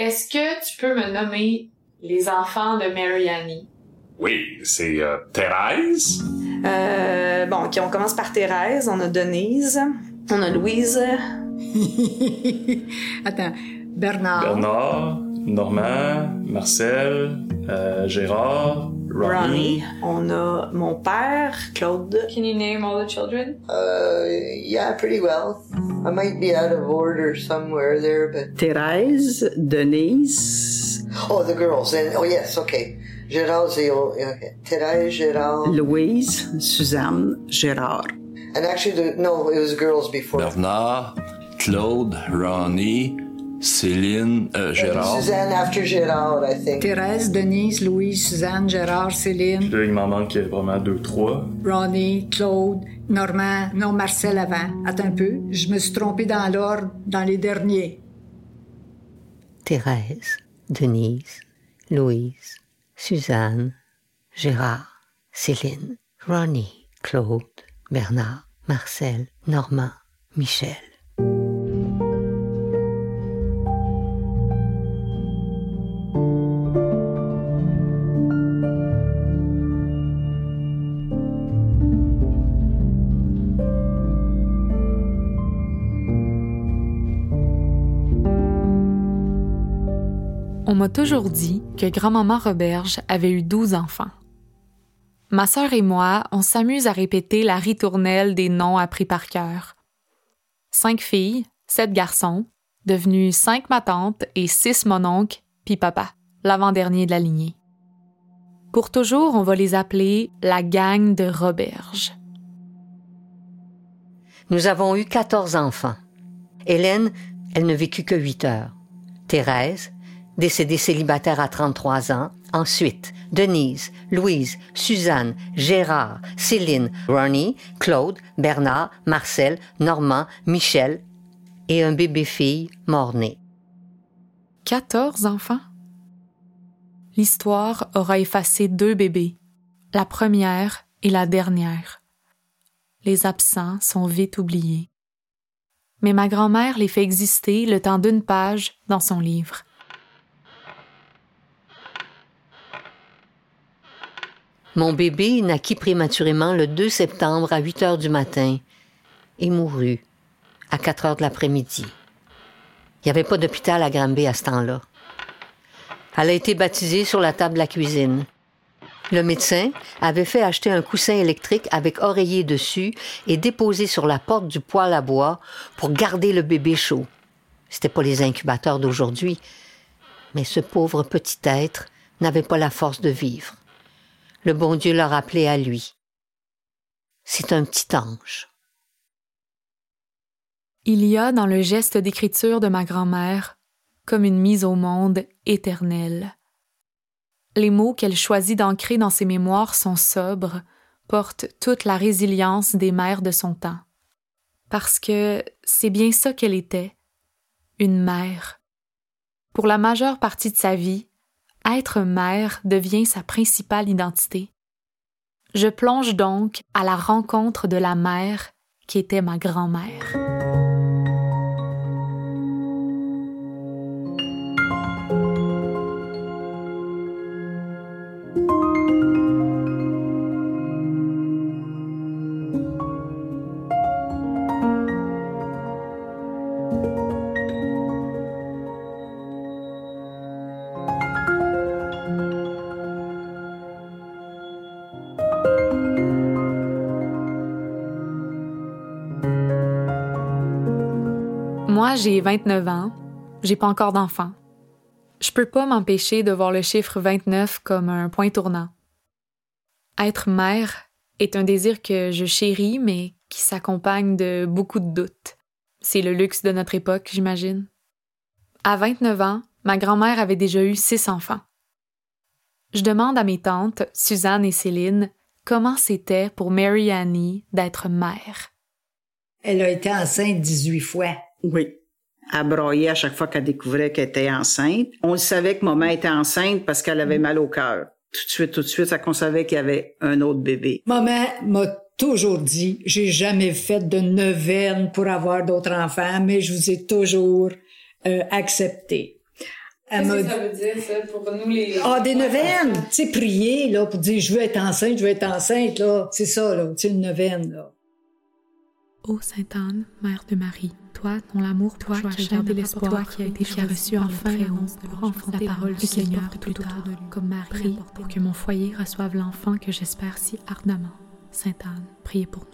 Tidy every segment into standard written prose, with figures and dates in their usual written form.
Est-ce que tu peux me nommer les enfants de Mary Annie? Oui, c'est Thérèse. Bon, OK, on commence par Thérèse. On a Denise. On a Louise. Attends, Bernard. Normand, Marcel, Gérard, Ronnie. On a mon père, Claude. Can you name all the children? Yeah, pretty well. I might be out of order somewhere there, but... Thérèse, Denise... Oh, the girls. And, oh, yes, okay. Gérard, okay. Thérèse, Gérard... Louise, Suzanne, Gérard. And actually, no, it was girls before. Bernard, Claude, Ronnie... Céline, Gérard. Suzanne after Gérard, I think. Thérèse, Denise, Louise, Suzanne, Gérard, Céline. Puis là, il m'en manque vraiment 2, 3. Ronnie, Claude, Normand, non, Marcel avant. Attends un peu, je me suis trompée dans l'ordre, dans les derniers. Thérèse, Denise, Louise, Suzanne, Gérard, Céline, Ronnie, Claude, Bernard, Marcel, Normand, Michel. On m'a toujours dit que grand-maman Roberge avait eu 12 enfants. Ma sœur et moi, on s'amuse à répéter la ritournelle des noms appris par cœur. 5 filles, 7 garçons, devenus 5 ma tante et 6 mon oncle, puis papa, l'avant-dernier de la lignée. Pour toujours, on va les appeler la gang de Roberge. Nous avons eu 14 enfants. Hélène, elle ne vécut que 8 heures. Thérèse, décédée célibataire à 33 ans. Ensuite, Denise, Louise, Suzanne, Gérard, Céline, Ronnie, Claude, Bernard, Marcel, Normand, Michel et un bébé-fille mort-né. 14 enfants? L'histoire aura effacé 2 bébés, la première et la dernière. Les absents sont vite oubliés. Mais ma grand-mère les fait exister le temps d'une page dans son livre. Mon bébé naquit prématurément le 2 septembre à 8 heures du matin et mourut à 4 heures de l'après-midi. Il n'y avait pas d'hôpital à Granby à ce temps-là. Elle a été baptisée sur la table de la cuisine. Le médecin avait fait acheter un coussin électrique avec oreiller dessus et déposé sur la porte du poêle à bois pour garder le bébé chaud. C'était pas les incubateurs d'aujourd'hui, mais ce pauvre petit être n'avait pas la force de vivre. Le bon Dieu l'a rappelé à lui. C'est un petit ange. Il y a dans le geste d'écriture de ma grand-mère comme une mise au monde éternelle. Les mots qu'elle choisit d'ancrer dans ses mémoires sont sobres, portent toute la résilience des mères de son temps. Parce que c'est bien ça qu'elle était, une mère. Pour la majeure partie de sa vie, être mère devient sa principale identité. Je plonge donc à la rencontre de la mère qui était ma grand-mère. Moi, j'ai 29 ans, j'ai pas encore d'enfant. Je peux pas m'empêcher de voir le chiffre 29 comme un point tournant. Être mère est un désir que je chéris, mais qui s'accompagne de beaucoup de doutes. C'est le luxe de notre époque, j'imagine. À 29 ans, ma grand-mère avait déjà eu 6 enfants. Je demande à mes tantes, Suzanne et Céline, comment c'était pour Mary Annie d'être mère. Elle a été enceinte 18 fois. Oui. Elle broyait à chaque fois qu'elle découvrait qu'elle était enceinte. On le savait que maman était enceinte parce qu'elle avait mal au cœur. Tout de suite, ça qu'on savait qu'il y avait un autre bébé. Maman m'a toujours dit, j'ai jamais fait de neuvaine pour avoir d'autres enfants, mais je vous ai toujours accepté. Qu'est-ce que ça veut dire, ça, pour nous, les... Ah, des neuvaines! Tu sais, prier, là, pour dire « je veux être enceinte », là. C'est ça, là, tu sais, une neuvaine, là. Ô Sainte Anne, Mère de Marie, toi, dont l'amour, toi, qui as gardé l'espoir, qui a été reçu enfin et honte pour enfanter la parole du Seigneur plus tard, comme Marie, prie pour que mon foyer reçoive l'enfant que j'espère si ardemment. Sainte Anne, priez pour nous.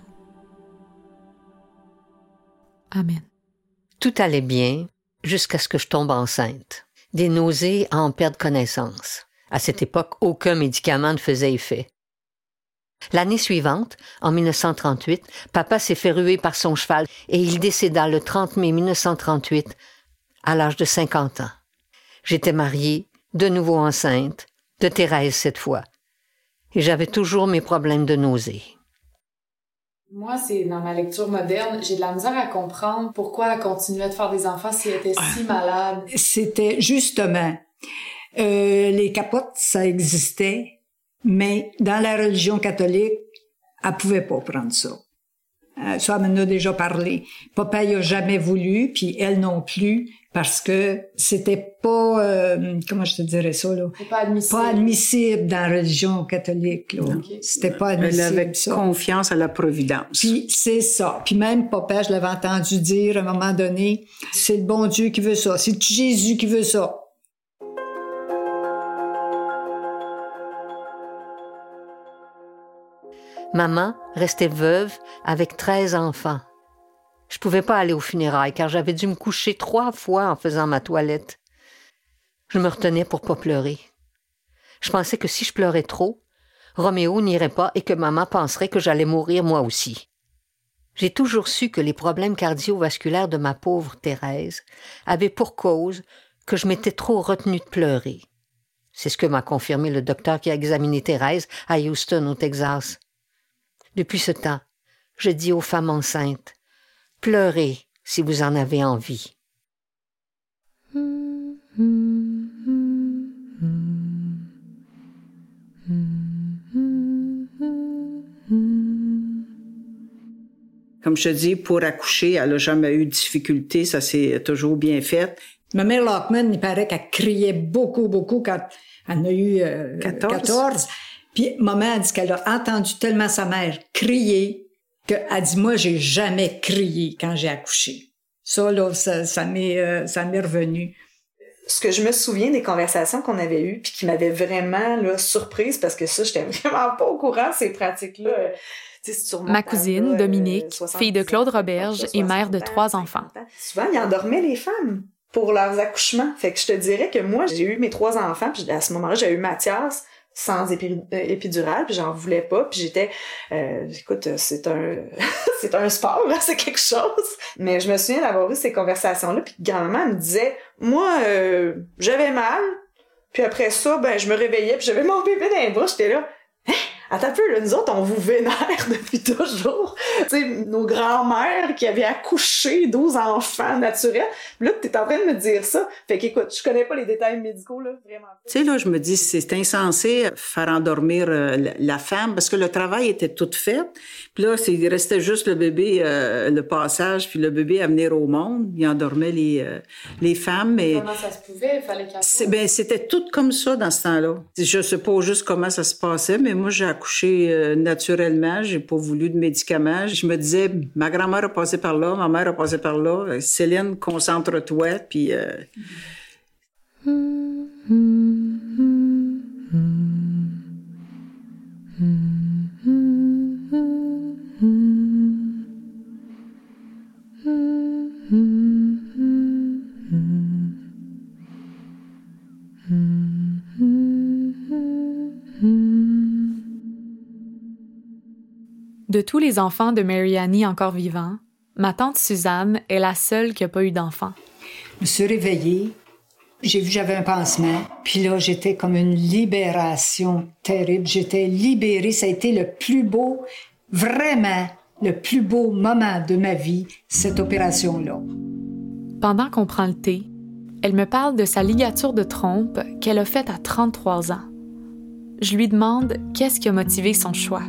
Amen. Tout allait bien jusqu'à ce que je tombe enceinte. Des nausées à en perdre connaissance. À cette époque, aucun médicament ne faisait effet. L'année suivante, en 1938, papa s'est fait ruer par son cheval et il décéda le 30 mai 1938, à l'âge de 50 ans. J'étais mariée, de nouveau enceinte, de Thérèse cette fois. Et j'avais toujours mes problèmes de nausées. Moi, c'est dans ma lecture moderne, j'ai de la misère à comprendre pourquoi elle continuait de faire des enfants si elle était si malade. C'était justement... les capotes, ça existait... Mais dans la religion catholique, elle ne pouvait pas prendre ça. Ça, elle m'en a déjà parlé. Papa, il n'a jamais voulu, puis elle non plus, parce que c'était pas... comment je te dirais ça, là? C'était pas admissible. Pas admissible dans la religion catholique, là. Okay. C'était pas admissible, elle avait ça. Confiance à la Providence. Puis c'est ça. Puis même papa, je l'avais entendu dire à un moment donné, c'est le bon Dieu qui veut ça, c'est Jésus qui veut ça. Maman restait veuve avec 13 enfants. Je ne pouvais pas aller aux funérailles car j'avais dû me coucher 3 fois en faisant ma toilette. Je me retenais pour ne pas pleurer. Je pensais que si je pleurais trop, Roméo n'irait pas et que maman penserait que j'allais mourir moi aussi. J'ai toujours su que les problèmes cardiovasculaires de ma pauvre Thérèse avaient pour cause que je m'étais trop retenue de pleurer. C'est ce que m'a confirmé le docteur qui a examiné Thérèse à Houston, au Texas. Depuis ce temps, je dis aux femmes enceintes, pleurez si vous en avez envie. Comme je te dis, pour accoucher, elle n'a jamais eu de difficulté, ça s'est toujours bien fait. Ma mère Lockman, il paraît qu'elle criait beaucoup, beaucoup quand elle en a eu 14. Puis maman a dit qu'elle a entendu tellement sa mère crier qu'elle dit « Moi, j'ai jamais crié quand j'ai accouché. » Ça, là, ça m'est revenu. Ce que je me souviens des conversations qu'on avait eues puis qui m'avaient vraiment là, surprise parce que ça, j'étais vraiment pas au courant de ces pratiques-là. Ma cousine, Dominique, fille de Claude Roberge et mère de 3 enfants. Souvent, ils endormaient les femmes pour leurs accouchements. Fait que je te dirais que moi, j'ai eu mes 3 enfants puis à ce moment-là, j'ai eu Mathias sans épidurale, puis j'en voulais pas, puis j'étais... écoute, c'est un sport, là, c'est quelque chose. Mais je me souviens d'avoir eu ces conversations-là, puis grand-maman me disait, moi, j'avais mal, puis après ça, ben je me réveillais, puis j'avais mon bébé dans les bras, j'étais là, hein? Attends un peu, là, nous autres, on vous vénère depuis toujours. Tu sais, nos grands-mères qui avaient accouché 12 enfants naturels. Là, t'es en train de me dire ça. Fait qu'écoute, je connais pas les détails médicaux, là, vraiment. Tu sais, là, je me dis, c'est insensé faire endormir la femme parce que le travail était tout fait. Puis là, il restait juste le bébé, le passage, puis le bébé à venir au monde. Il endormait les femmes. Mais comment ça se pouvait? Il fallait qu'elle... Ben, c'était tout comme ça dans ce temps-là. Je sais pas juste comment ça se passait, mais moi, j'ai accouché naturellement, j'ai pas voulu de médicaments. Je me disais, ma grand-mère a passé par là, ma mère a passé par là. Céline, concentre-toi, puis... De tous les enfants de Mary Annie encore vivants, ma tante Suzanne est la seule qui n'a pas eu d'enfant. Je me suis réveillée, j'ai vu que j'avais un pansement, puis là, j'étais comme une libération terrible. J'étais libérée, ça a été le plus beau, vraiment le plus beau moment de ma vie, cette opération-là. Pendant qu'on prend le thé, elle me parle de sa ligature de trompe qu'elle a faite à 33 ans. Je lui demande qu'est-ce qui a motivé son choix.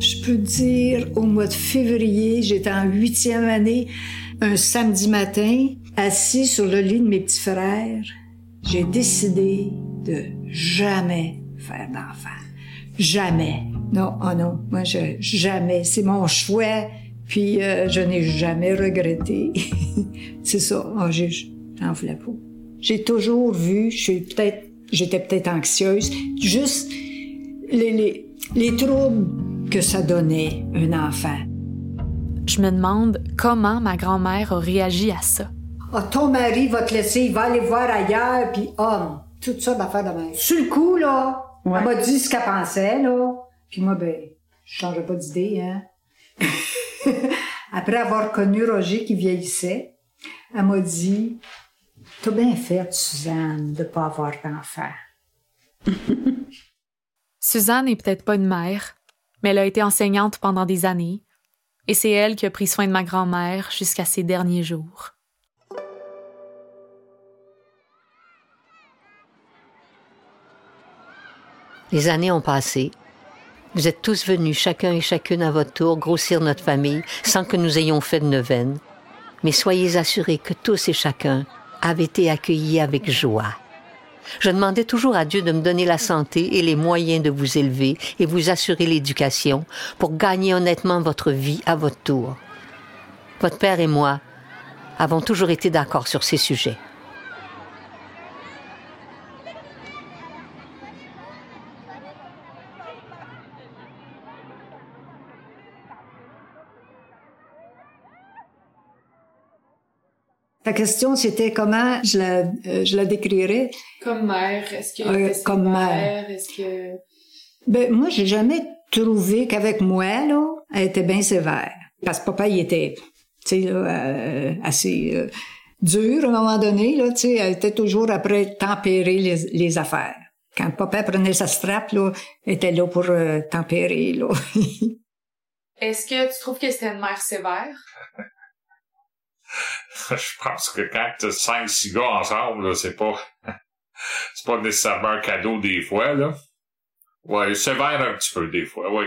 Je peux dire, au mois de février, j'étais en 8e année, un samedi matin, assis sur le lit de mes petits frères, j'ai décidé de jamais faire d'enfant. Jamais. Non, oh non, moi, jamais. C'est mon choix, puis je n'ai jamais regretté. C'est ça, oh, j'en voulais pas. J'ai toujours vu, j'étais peut-être anxieuse, juste les troubles que ça donnait un enfant. Je me demande comment ma grand-mère a réagi à ça. « Ah, ton mari va te laisser, il va aller voir ailleurs, puis ah, tout ça d'affaire de mère. » Sur le coup, là, ouais. Elle m'a dit ce qu'elle pensait, là. Puis moi, ben, je changeais pas d'idée, hein. Après avoir connu Roger qui vieillissait, elle m'a dit « T'as bien fait, Suzanne, de pas avoir d'enfant. » Suzanne n'est peut-être pas une mère, mais elle a été enseignante pendant des années, et c'est elle qui a pris soin de ma grand-mère jusqu'à ses derniers jours. Les années ont passé. Vous êtes tous venus, chacun et chacune à votre tour, grossir notre famille sans que nous ayons fait de neuvaine. Mais soyez assurés que tous et chacun avaient été accueillis avec joie. Je demandais toujours à Dieu de me donner la santé et les moyens de vous élever et vous assurer l'éducation pour gagner honnêtement votre vie à votre tour. Votre père et moi avons toujours été d'accord sur ces sujets. La question, c'était comment je la décrirais. Comme mère, est-ce que... comme mère, est-ce que... Ben, moi, j'ai jamais trouvé qu'avec moi, là, elle était bien sévère. Parce que papa, il était, tu sais, assez dur à un moment donné, là, tu sais, elle était toujours après tempérer les affaires. Quand papa prenait sa strap, là, elle était là pour tempérer, là. Est-ce que tu trouves que c'était une mère sévère? Je pense que quand t'as 5-6 gars ensemble, là, c'est pas nécessairement un cadeau des fois, là. Ouais, sévère un petit peu des fois, oui.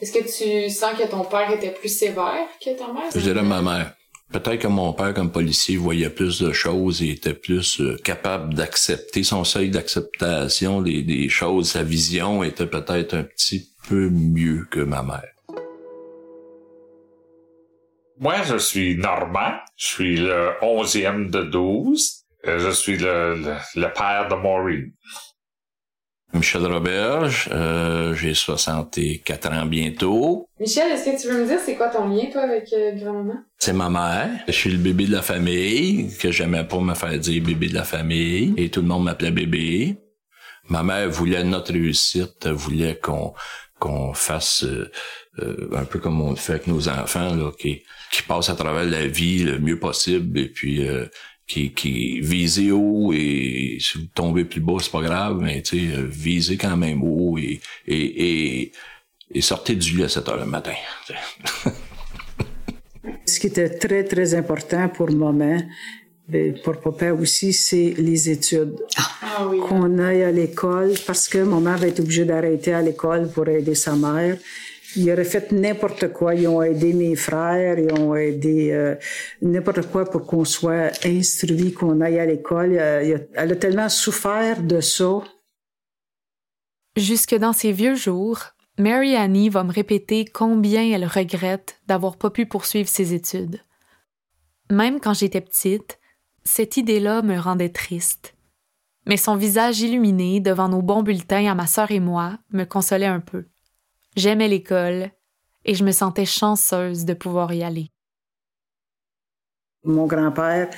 Est-ce que tu sens que ton père était plus sévère que ta mère? Je dirais ma mère. Peut-être que mon père, comme policier, voyait plus de choses et était plus capable d'accepter son seuil d'acceptation des choses. Sa vision était peut-être un petit peu mieux que ma mère. Moi, je suis normand. Je suis le 11e de 12. Je suis le père de Maureen. Michel Roberge, j'ai 64 ans bientôt. Michel, est-ce que tu veux me dire c'est quoi ton lien, toi, avec grand-maman? C'est ma mère. Je suis le bébé de la famille, que j'aimais pas me faire dire bébé de la famille. Et tout le monde m'appelait bébé. Ma mère voulait notre réussite. Elle voulait qu'on fasse un peu comme on le fait avec nos enfants, là, qui passent à travers la vie le mieux possible, et puis qui visent haut, et si vous tombez plus bas, c'est pas grave, mais tu sais, visez quand même haut, et sortez du lit à 7 heures le matin. Ce qui était très, très important pour maman, pour papa aussi, c'est les études. Ah oui. Qu'on aille à l'école, parce que maman va être obligée d'arrêter à l'école pour aider sa mère. Ils auraient fait n'importe quoi. Ils ont aidé mes frères, ils ont aidé n'importe quoi pour qu'on soit instruits, qu'on aille à l'école. Elle a tellement souffert de ça. Jusque dans ses vieux jours, Mary Annie va me répéter combien elle regrette d'avoir pas pu poursuivre ses études. Même quand j'étais petite, cette idée-là me rendait triste. Mais son visage illuminé devant nos bons bulletins à ma sœur et moi me consolait un peu. J'aimais l'école et je me sentais chanceuse de pouvoir y aller. Mon grand-père,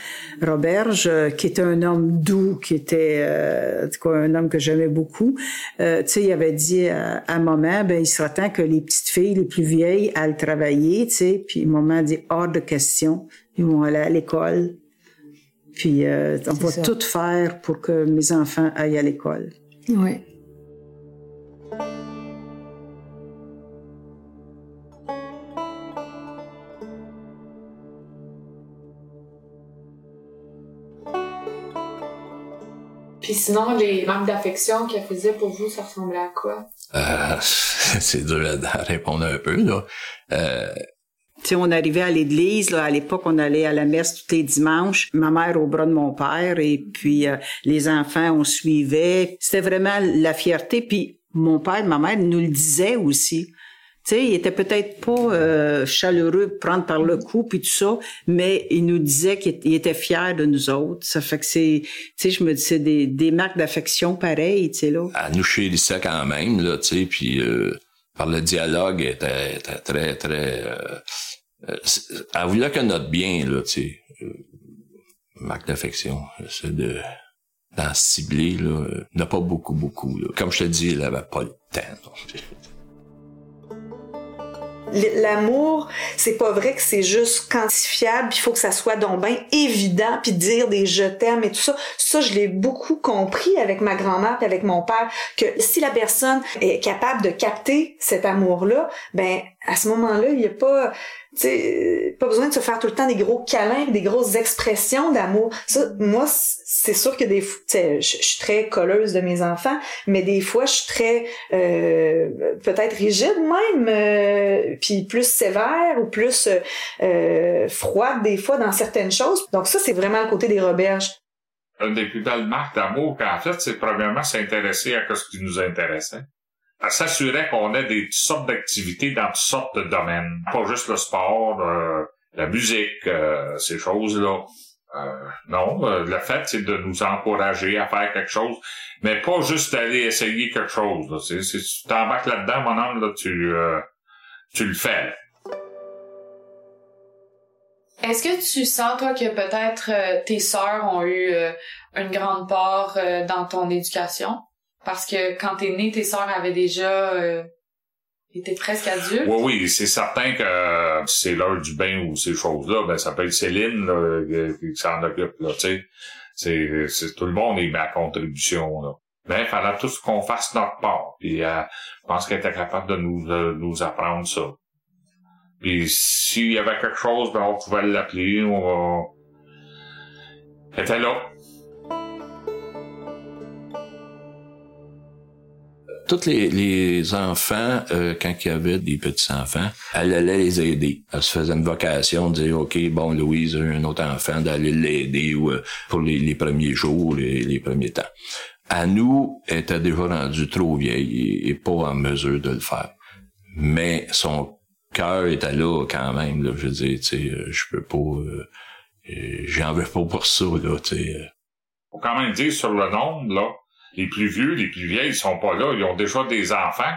Roberge, qui était un homme doux, qui était un homme que j'aimais beaucoup, il avait dit à maman, ben il sera temps que les petites filles les plus vieilles aillent travailler, tu sais, puis maman a dit hors de question, ils vont aller à l'école, puis on va tout faire pour que mes enfants aillent à l'école. Oui. Puis sinon, les manques d'affection qu'elle faisait pour vous, ça ressemblait à quoi? C'est dur à répondre un peu, là. Tu sais, on arrivait à l'église, là, à l'époque, on allait à la messe tous les dimanches, ma mère au bras de mon père, et puis les enfants, on suivait. C'était vraiment la fierté, puis mon père, ma mère nous le disaient aussi. Tu sais, il était peut-être pas chaleureux, prendre par le cou, puis tout ça, mais il nous disait qu'il était fier de nous autres. Ça fait que c'est, tu sais, je me dis, c'est des marques d'affection pareilles, tu sais, là. Elle nous chérissait quand même, là, tu sais, puis par le dialogue, elle était très, très... elle voulait que notre bien, là, tu sais. Marque d'affection, c'est de... d'en cibler, là, n'a pas beaucoup, là. Comme je te dis, elle avait pas le temps, là. L'amour, c'est pas vrai que c'est juste quantifiable, puis il faut que ça soit donc bien évident, puis dire des « je t'aime » et tout ça. Ça, je l'ai beaucoup compris avec ma grand-mère et avec mon père, que si la personne est capable de capter cet amour-là, ben à ce moment-là, il n'y a pas... T'sais, pas besoin de se faire tout le temps des gros câlins, des grosses expressions d'amour. Ça, moi, c'est sûr que des fois, je suis très colleuse de mes enfants, mais des fois, je suis très peut-être rigide même, puis plus sévère ou plus froide des fois dans certaines choses. Donc ça, c'est vraiment le côté des Roberges. Une des plus belles marques d'amour qu'elle a faite, c'est premièrement s'intéresser à ce qui nous intéressait. Elle s'assurait qu'on ait des toutes sortes d'activités dans toutes sortes de domaines. Pas juste le sport, la musique, ces choses-là. Non, le fait, c'est de nous encourager à faire quelque chose, mais pas juste d'aller essayer quelque chose. Là. C'est, tu t'embarques là-dedans, mon homme, là, tu le fais. Là. Est-ce que tu sens, toi, que peut-être tes sœurs ont eu une grande part dans ton éducation? Parce que quand t'es né, tes sœurs avaient déjà été presque adultes. Oui, c'est certain que c'est l'heure du bain ou ces choses-là, ben ça peut être Céline là, qui s'en occupe, là, tu sais. C'est tout le monde est mis à contribution, là. Mais il fallait tous qu'on fasse notre part. Puis je pense qu'elle était capable de nous apprendre ça. Puis s'il y avait quelque chose, ben on pouvait l'appeler, elle était là. Tous les enfants, quand il y avait des petits-enfants, elle allait les aider. Elle se faisait une vocation de dire, OK, bon, Louise a un autre enfant, d'aller l'aider pour les premiers jours, les premiers temps. À nous, elle était déjà rendue trop vieille et pas en mesure de le faire. Mais son cœur était là quand même. Là, je veux dire, tu sais, je peux pas... j'en veux pas pour ça, là, tu sais. Faut quand même dire sur le nombre, là. Les plus vieux, les plus vieilles, ils sont pas là. Ils ont déjà des enfants.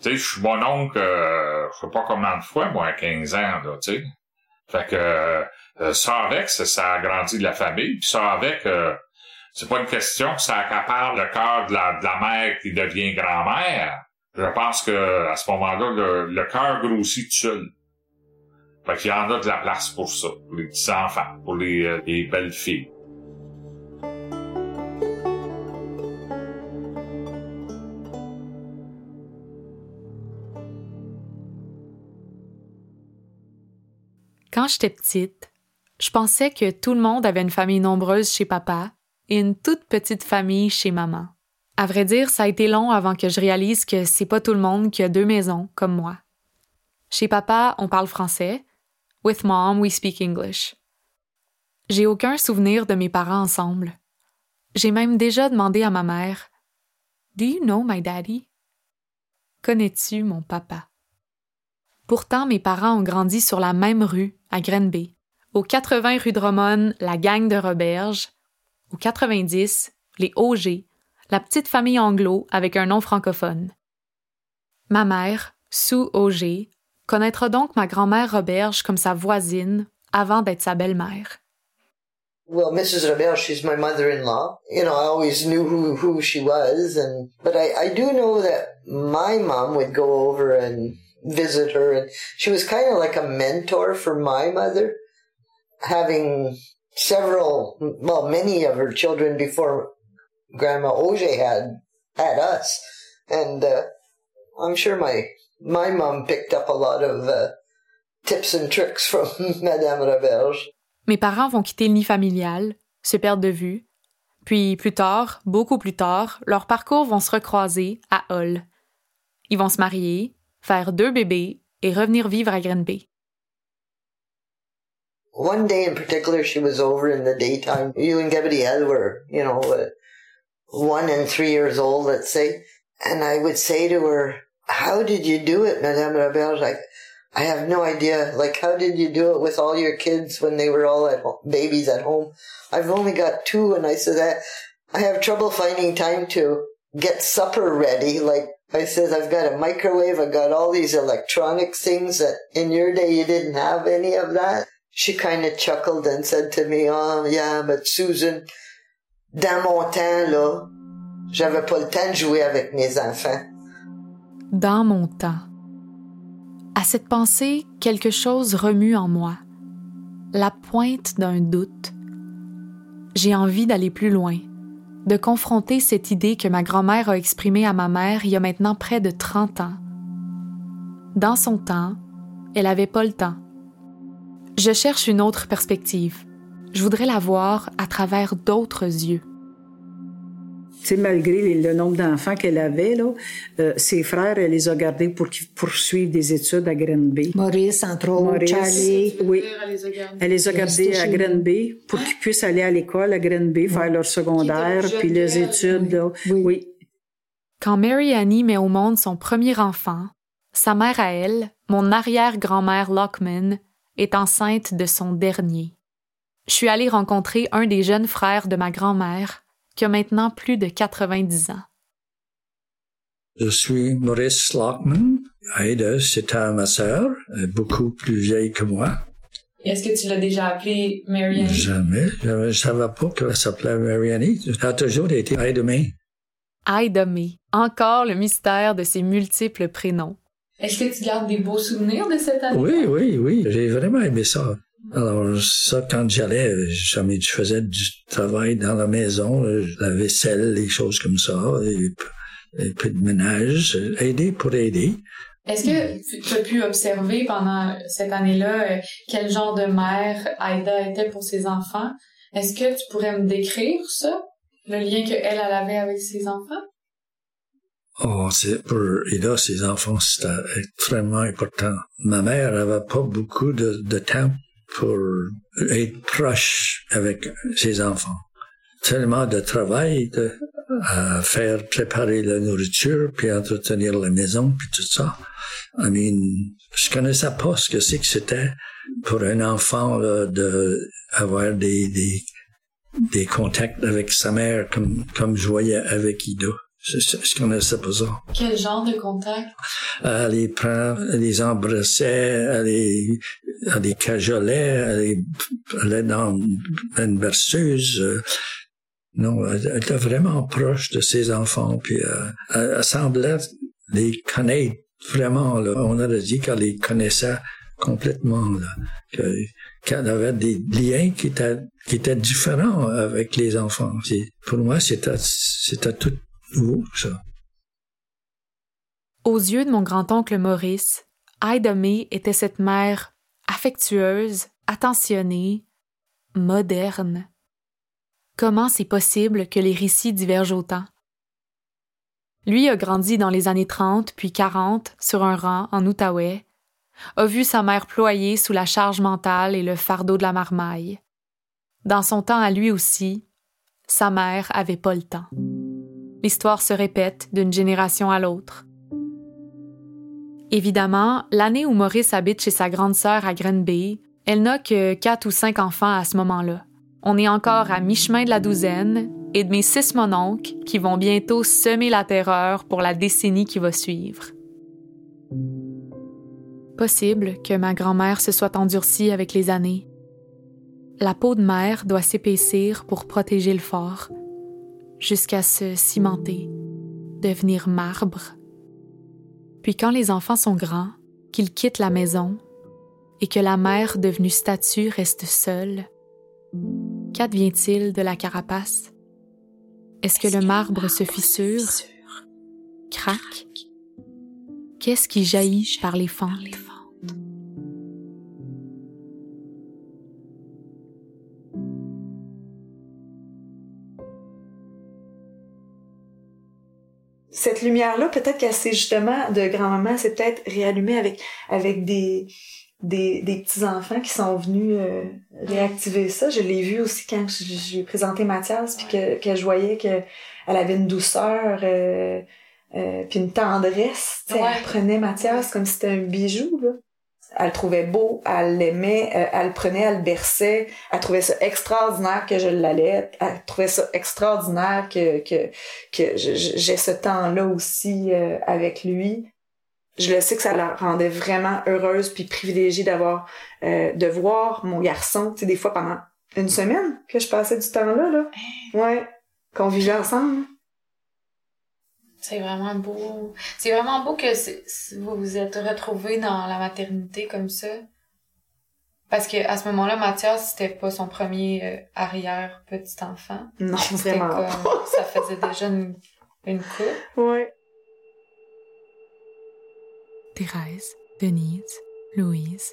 Tu sais, je suis mon oncle, je sais pas combien de fois, moi, à 15 ans, là, tu sais. Fait que ça avec, ça agrandit la famille. Puis ça avec, c'est pas une question que ça accapare le cœur de la mère qui devient grand-mère. Je pense que à ce moment-là, le cœur grossit tout seul. Fait qu'il y en a de la place pour ça, pour les petits-enfants, pour les belles filles. Quand j'étais petite, je pensais que tout le monde avait une famille nombreuse chez papa et une toute petite famille chez maman. À vrai dire, ça a été long avant que je réalise que c'est pas tout le monde qui a deux maisons, comme moi. Chez papa, on parle français. With mom, we speak English. J'ai aucun souvenir de mes parents ensemble. J'ai même déjà demandé à ma mère « Do you know my daddy? » Connais-tu mon papa? Pourtant, mes parents ont grandi sur la même rue, à Granby. Au 80 rue de Drummond, la gang de Roberge. Au 90, les Auger, la petite famille anglo avec un nom francophone. Ma mère, Sue Auger, connaîtra donc ma grand-mère Roberge comme sa voisine avant d'être sa belle-mère. Well, Mrs. Roberge, she's my mother-in-law. You know, I always knew who she was, but I do know that my mom would go over and visit her, and she was kind of like a mentor for my mother, having many of her children before Grandma Auger had us, and I'm sure my mom picked up a lot of tips and tricks from Madame Roberge. Mes parents vont quitter le nid familial, se perdre de vue, puis plus tard, beaucoup plus tard, leurs parcours vont se recroiser à Hull. Ils vont se marier, faire 2 bébés et revenir vivre à Green Bay. One day in particular, she was over in the daytime. You and Gabrielle were, you know, 1 and 3 years old, let's say. And I would say to her, how did you do it, Madame Roberge? Like, I have no idea. Like, how did you do it with all your kids when they were all at home, babies at home? I've only got 2, and I said that I have trouble finding time to get supper ready. Like, I says, I've got a microwave. I've got all these electronic things that in your day you didn't have any of that. She kind of chuckled and said to me, oh, yeah, but Susan, dans mon temps, là, j'avais pas le temps de jouer avec mes enfants. Dans mon temps. À cette pensée, quelque chose remue en moi. La pointe d'un doute. J'ai envie d'aller plus loin, de confronter cette idée que ma grand-mère a exprimée à ma mère il y a maintenant près de 30 ans. Dans son temps, elle n'avait pas le temps. Je cherche une autre perspective. Je voudrais la voir à travers d'autres yeux. Tu sais, malgré le nombre d'enfants qu'elle avait, là, ses frères, elle les a gardés pour qu'ils poursuivent des études à Granby. Maurice, entre autres, Charlie. Oui, elle les a gardés à Granby pour qu'ils puissent aller à l'école à Granby, faire leur secondaire, puis les études. Là. Oui. Quand Mary Annie met au monde son premier enfant, sa mère à elle, mon arrière-grand-mère Lockman, est enceinte de son dernier. Je suis allée rencontrer un des jeunes frères de ma grand-mère, qui a maintenant plus de 90 ans. Je suis Maurice Lockman. Aida, c'était ma sœur, beaucoup plus vieille que moi. Est-ce que tu l'as déjà appelée Mary Annie? Jamais. Je ne savais pas qu'elle s'appelait Mary Annie. Elle a toujours été Aida May. Aida May. Encore le mystère de ses multiples prénoms. Est-ce que tu gardes des beaux souvenirs de cette année? Oui. J'ai vraiment aimé ça. Alors ça, quand j'allais, je faisais du travail dans la maison, la vaisselle, les choses comme ça, et puis de ménage, aider pour aider. Est-ce que tu as pu observer pendant cette année-là quel genre de mère Aida était pour ses enfants? Est-ce que tu pourrais me décrire ça, le lien qu'elle avait avec ses enfants? Oh, pour Aida, ses enfants, c'était extrêmement important. Ma mère n'avait pas beaucoup de temps pour être proche avec ses enfants. Tellement de travail à faire préparer la nourriture, puis entretenir la maison, puis tout ça. I mean, je connaissais pas ce que c'est que c'était pour un enfant là, d'avoir des contacts avec sa mère comme je voyais avec Aida. Je connaissais pas ça. Quel genre de contact? Elle les prend, elle les embrassait, elle les cajolait, elle allait dans une berceuse. Non, elle était vraiment proche de ses enfants, puis elle semblait les connaître vraiment, là. On aurait dit qu'elle les connaissait complètement, là. Qu'elle avait des liens qui étaient différents avec les enfants. Pour moi, c'était tout nouveau, ça. Aux yeux de mon grand-oncle Maurice, Aida May était cette mère affectueuse, attentionnée, moderne. Comment c'est possible que les récits divergent autant? Lui a grandi dans les années 30 puis 40 sur un rang en Outaouais, a vu sa mère ployer sous la charge mentale et le fardeau de la marmaille. Dans son temps à lui aussi, sa mère avait pas le temps. L'histoire se répète d'une génération à l'autre. Évidemment, l'année où Maurice habite chez sa grande sœur à Granby, elle n'a que 4 ou 5 enfants à ce moment-là. On est encore à mi-chemin de la douzaine et de mes 6 mononcles qui vont bientôt semer la terreur pour la décennie qui va suivre. Possible que ma grand-mère se soit endurcie avec les années. La peau de mère doit s'épaissir pour protéger le fort, jusqu'à se cimenter, devenir marbre. Puis quand les enfants sont grands, qu'ils quittent la maison et que la mère devenue statue reste seule, qu'advient-il de la carapace? Est-ce que le marbre se fissure? Craque? Qu'est-ce qui jaillit par les fentes? Cette lumière-là, peut-être qu'elle s'est justement de grand-maman, c'est peut-être réallumée avec des des petits-enfants qui sont venus réactiver ça. Je l'ai vu aussi quand j'ai présenté Mathias, puis que je voyais qu'elle avait une douceur puis une tendresse. Ouais. Elle prenait Mathias comme si c'était un bijou, là. Elle le trouvait beau, elle l'aimait, elle le prenait, elle le berçait, elle trouvait ça extraordinaire que je l'allaite, elle trouvait ça extraordinaire que j'ai ce temps-là aussi avec lui. Je le sais que ça la rendait vraiment heureuse puis privilégiée d'avoir de voir mon garçon, tu sais, des fois pendant une semaine que je passais du temps là. Ouais, qu'on vivait ensemble. C'est vraiment beau. C'est vraiment beau que vous vous êtes retrouvés dans la maternité comme ça. Parce que à ce moment-là, Mathias, c'était pas son premier arrière-petit-enfant. Non, c'était vraiment pas. Ça faisait déjà une coupe. Oui. Thérèse, Denise, Louise,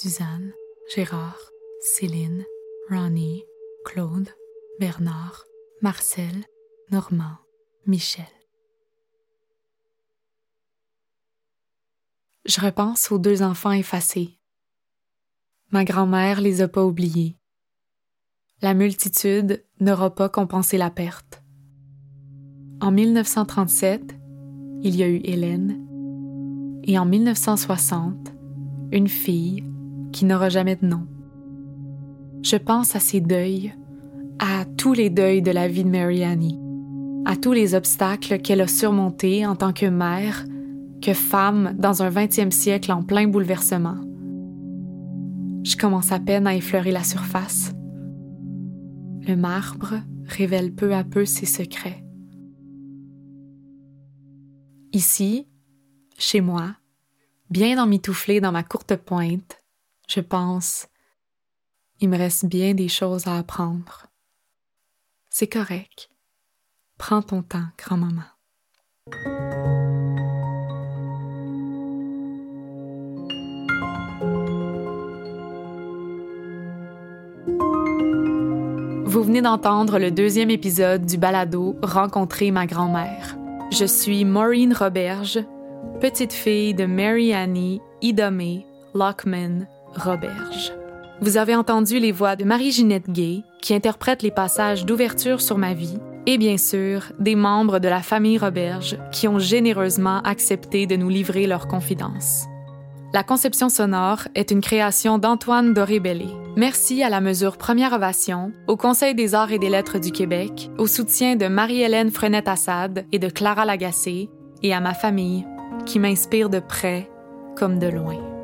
Suzanne, Gérard, Céline, Ronnie, Claude, Bernard, Marcel, Normand, Michel. Je repense aux deux enfants effacés. Ma grand-mère les a pas oubliés. La multitude n'aura pas compensé la perte. En 1937, il y a eu Hélène. Et en 1960, une fille qui n'aura jamais de nom. Je pense à ces deuils, à tous les deuils de la vie de Mary Annie, à tous les obstacles qu'elle a surmontés en tant que mère, que femme dans un 20e siècle en plein bouleversement. Je commence à peine à effleurer la surface. Le marbre révèle peu à peu ses secrets. Ici, chez moi, bien emmitouflée dans ma courte pointe, je pense, il me reste bien des choses à apprendre. C'est correct. Prends ton temps, grand-maman. Vous venez d'entendre le 2e épisode du balado « Rencontrer ma grand-mère ». Je suis Maureen Roberge, petite fille de Mary Annie, Aida May, Lockman, Roberge. Vous avez entendu les voix de Marie-Ginette Gay, qui interprète les passages d'ouverture sur ma vie, et bien sûr, des membres de la famille Roberge qui ont généreusement accepté de nous livrer leurs confidences. La conception sonore est une création d'Antoine Doré-Bellé. Merci à la mesure Première Ovation, au Conseil des arts et des lettres du Québec, au soutien de Marie-Hélène Frenette-Assad et de Clara Lagacé, et à ma famille, qui m'inspire de près comme de loin.